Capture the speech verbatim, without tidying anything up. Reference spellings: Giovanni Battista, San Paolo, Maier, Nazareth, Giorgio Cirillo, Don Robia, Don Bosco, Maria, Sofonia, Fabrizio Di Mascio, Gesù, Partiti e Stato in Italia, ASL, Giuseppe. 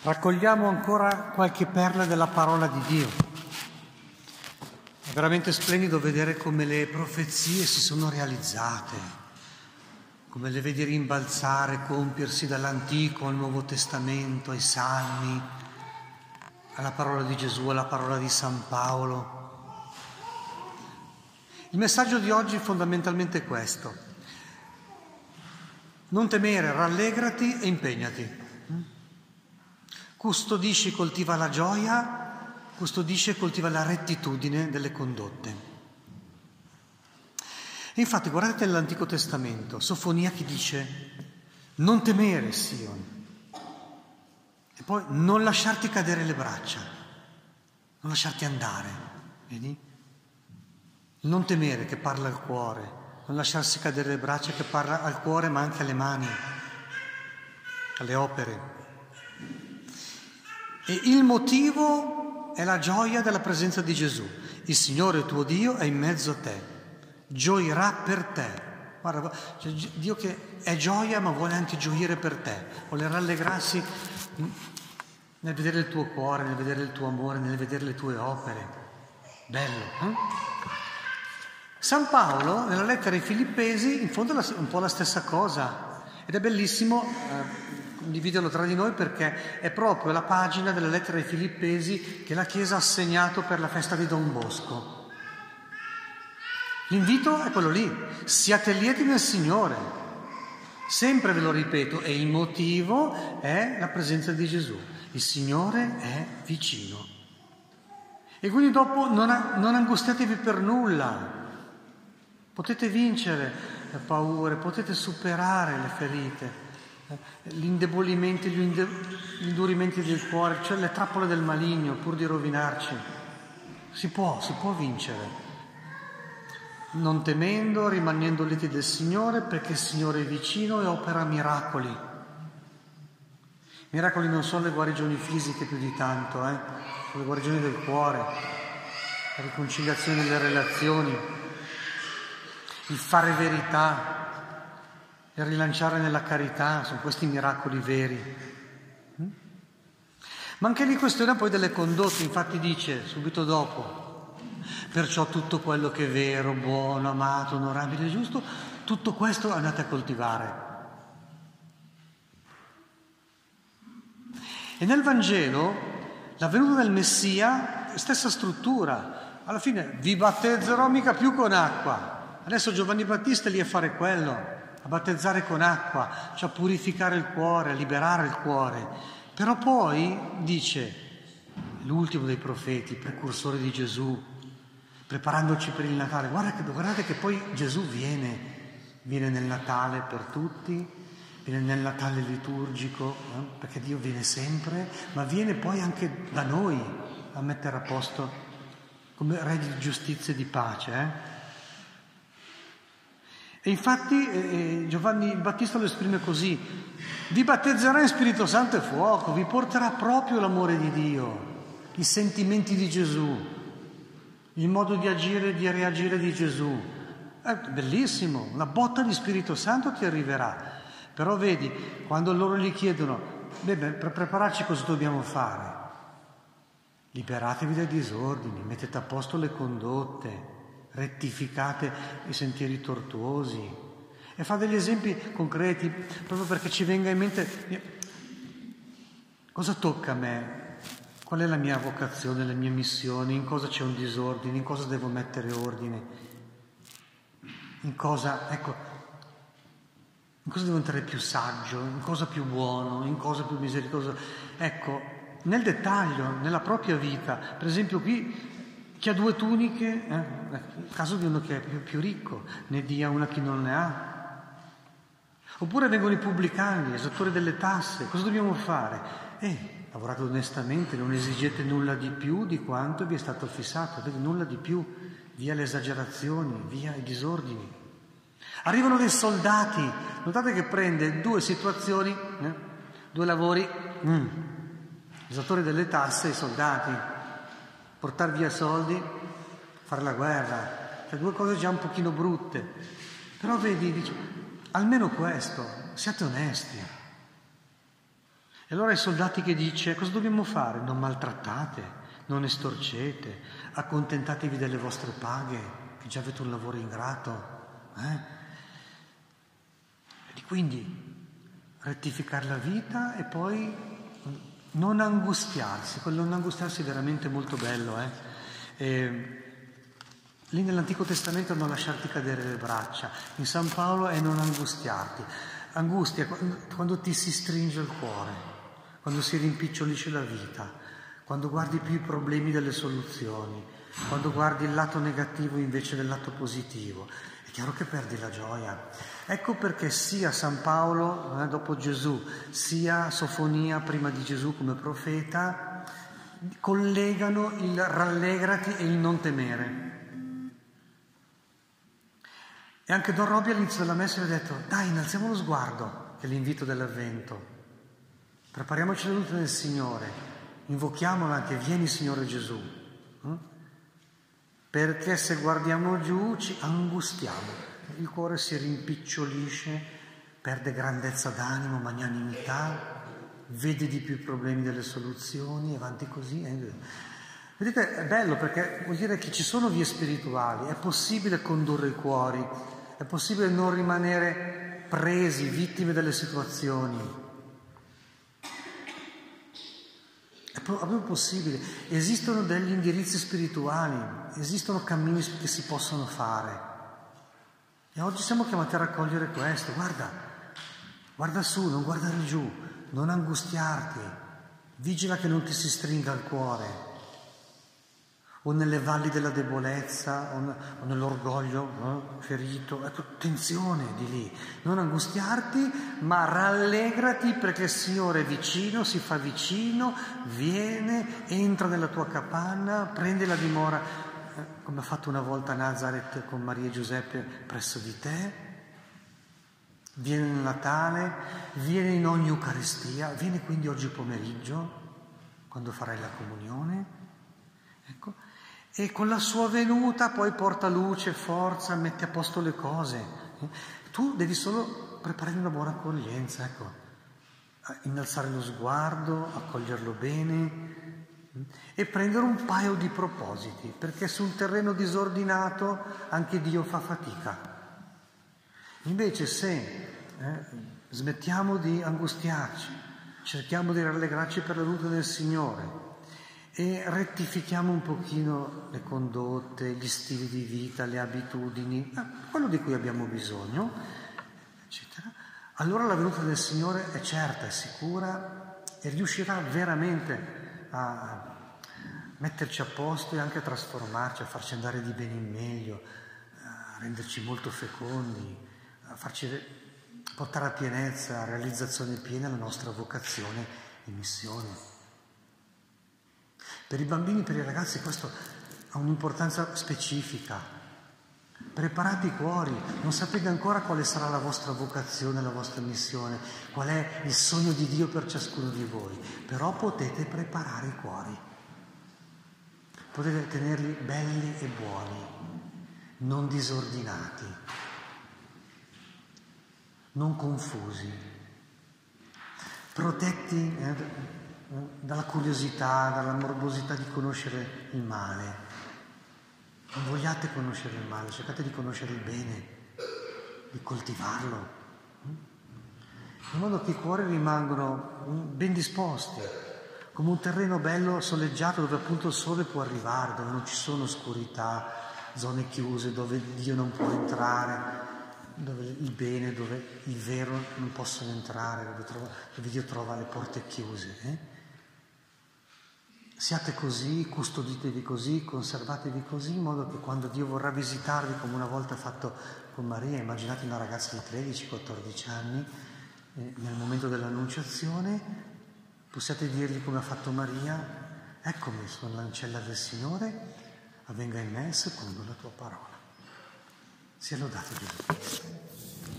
Raccogliamo ancora qualche perla della parola di Dio. È veramente splendido vedere come le profezie si sono realizzate, come le vedi rimbalzare, compiersi dall'Antico al Nuovo Testamento, ai Salmi, alla parola di Gesù, alla parola di San Paolo. Il messaggio di oggi è fondamentalmente questo: non temere, rallegrati e impegnati. Custodisci e coltiva la gioia, custodisci e coltiva la rettitudine delle condotte. E infatti guardate l'Antico Testamento, Sofonia che dice: non temere Sion, e poi non lasciarti cadere le braccia, non lasciarti andare, vedi? Non temere che parla al cuore, non lasciarsi cadere le braccia che parla al cuore ma anche alle mani, alle opere. E il motivo è la gioia della presenza di Gesù. Il Signore tuo Dio è in mezzo a te, gioirà per te. Guarda, cioè, Dio che è gioia ma vuole anche gioire per te, vuole rallegrarsi nel vedere il tuo cuore, nel vedere il tuo amore, nel vedere le tue opere. Bello. Eh? San Paolo, nella lettera ai Filippesi, in fondo è un po' la stessa cosa. Ed è bellissimo... Eh, condividerlo tra di noi, perché è proprio la pagina della lettera ai Filippesi che la Chiesa ha assegnato per la festa di Don Bosco. L'invito è quello lì: siate lieti nel Signore, sempre ve lo ripeto, e il motivo è la presenza di Gesù, il Signore è vicino. E quindi dopo non, non angustiatevi per nulla, potete vincere le paure, potete superare le ferite, gli indebolimenti, gli, inde- gli indurimenti del cuore, cioè le trappole del maligno pur di rovinarci. Si può, si può vincere, non temendo, rimanendo lieti del Signore, perché il Signore è vicino e opera miracoli. Miracoli non sono le guarigioni fisiche più di tanto, eh? Sono le guarigioni del cuore, la riconciliazione delle relazioni, il fare verità, e rilanciare nella carità, sono questi miracoli veri. Ma anche lì questione poi delle condotte, infatti dice subito dopo: perciò tutto quello che è vero, buono, amato, onorabile, giusto, tutto questo andate a coltivare. E nel Vangelo, la venuta del Messia, stessa struttura, alla fine vi battezzerò mica più con acqua, adesso Giovanni Battista è lì a fare quello, a battezzare con acqua, cioè a purificare il cuore, a liberare il cuore. Però poi dice, l'ultimo dei profeti, precursore di Gesù, preparandoci per il Natale, guarda che, guardate che poi Gesù viene, viene nel Natale per tutti, viene nel Natale liturgico, eh? Perché Dio viene sempre, ma viene poi anche da noi a mettere a posto come re di giustizia e di pace, eh? E infatti eh, Giovanni Battista lo esprime così: vi battezzerà in Spirito Santo e fuoco, vi porterà proprio l'amore di Dio, i sentimenti di Gesù, il modo di agire e di reagire di Gesù. È bellissimo, la botta di Spirito Santo ti arriverà. Però vedi, quando loro gli chiedono: beh, beh, per prepararci cosa dobbiamo fare? Liberatevi dai disordini, mettete a posto le condotte, rettificate i sentieri tortuosi. E fa degli esempi concreti proprio perché ci venga in mente cosa tocca a me, qual è la mia vocazione, le mie missioni, in cosa c'è un disordine, in cosa devo mettere ordine, in cosa, ecco, in cosa devo diventare più saggio, in cosa più buono, in cosa più misericordioso, ecco, nel dettaglio, nella propria vita. Per esempio qui: chi ha due tuniche, eh, nel caso di uno che è più, più ricco, ne dia una chi non ne ha. Oppure vengono i pubblicani, esattori delle tasse, cosa dobbiamo fare? Eh, lavorate onestamente, non esigete nulla di più di quanto vi è stato fissato, avete nulla di più, via le esagerazioni, via i disordini. Arrivano dei soldati, notate che prende due situazioni, eh, due lavori, mm, esattori delle tasse e i soldati. Portar via soldi, fare la guerra, cioè due cose già un pochino brutte. Però vedi, dice, almeno questo, siate onesti. E allora i soldati che dice, cosa dobbiamo fare? Non maltrattate, non estorcete, accontentatevi delle vostre paghe, che già avete un lavoro ingrato. Eh? E quindi rettificare la vita e poi non angustiarsi, quello non angustiarsi è veramente molto bello. Eh? E, lì nell'Antico Testamento non lasciarti cadere le braccia, in San Paolo è non angustiarti. Angustia quando ti si stringe il cuore, quando si rimpicciolisce la vita, quando guardi più i problemi delle soluzioni, quando guardi il lato negativo invece del lato positivo, è chiaro che perdi la gioia. Ecco perché sia San Paolo eh, dopo Gesù, sia Sofonia prima di Gesù come profeta, collegano il rallegrati e il non temere. E anche Don Robia all'inizio della messa gli ha detto, dai, innalziamo lo sguardo, che è l'invito dell'Avvento. Prepariamoci alla luce del Signore, invochiamolo anche, vieni Signore Gesù. Perché se guardiamo giù ci angustiamo, il cuore si rimpicciolisce, perde grandezza d'animo, magnanimità, vede di più i problemi delle soluzioni, avanti così. Eh. Vedete, è bello perché vuol dire che ci sono vie spirituali, è possibile condurre i cuori, è possibile non rimanere presi, vittime delle situazioni. È proprio possibile. Esistono degli indirizzi spirituali, esistono cammini che si possono fare. E oggi siamo chiamati a raccogliere questo. Guarda, guarda su, non guardare giù, non angustiarti, vigila che non ti si stringa il cuore. O nelle valli della debolezza, o nell'orgoglio no? ferito, ecco, attenzione di lì, non angustiarti, ma rallegrati perché il Signore è vicino, si fa vicino, viene, entra nella tua capanna, prende la dimora, eh, come ha fatto una volta a Nazareth con Maria e Giuseppe presso di te, viene nel Natale, viene in ogni Eucaristia, viene quindi oggi pomeriggio, quando farai la comunione, ecco. E con la sua venuta poi porta luce, forza, mette a posto le cose. Tu devi solo preparare una buona accoglienza, ecco. Innalzare lo sguardo, accoglierlo bene e prendere un paio di propositi, perché su un terreno disordinato anche Dio fa fatica. Invece se eh, smettiamo di angustiarci, cerchiamo di rallegrarci per la venuta del Signore, e rettifichiamo un pochino le condotte, gli stili di vita, le abitudini, quello di cui abbiamo bisogno, eccetera. Allora la venuta del Signore è certa, è sicura e riuscirà veramente a metterci a posto e anche a trasformarci, a farci andare di bene in meglio, a renderci molto fecondi, a farci portare a pienezza, a realizzazione piena la nostra vocazione e missione. Per i bambini, per i ragazzi questo ha un'importanza specifica. Preparate i cuori, non sapete ancora quale sarà la vostra vocazione, la vostra missione, qual è il sogno di Dio per ciascuno di voi, però potete preparare i cuori, potete tenerli belli e buoni, non disordinati, non confusi, protetti eh, dalla curiosità, dalla morbosità di conoscere il male. Non vogliate conoscere il male, cercate di conoscere il bene, di coltivarlo, in modo che i cuori rimangano ben disposti, come un terreno bello soleggiato dove appunto il sole può arrivare, dove non ci sono oscurità, zone chiuse, dove Dio non può entrare, dove il bene, dove il vero non possono entrare, dove, trova, dove Dio trova le porte chiuse. Eh? Siate così, custoditevi così, conservatevi così, in modo che quando Dio vorrà visitarvi, come una volta ha fatto con Maria, immaginate una ragazza di tredici quattordici anni, eh, nel momento dell'annunciazione, possiate dirgli come ha fatto Maria, eccomi, sono l'ancella del Signore, avvenga in me secondo la tua parola. Sia lodato Dio.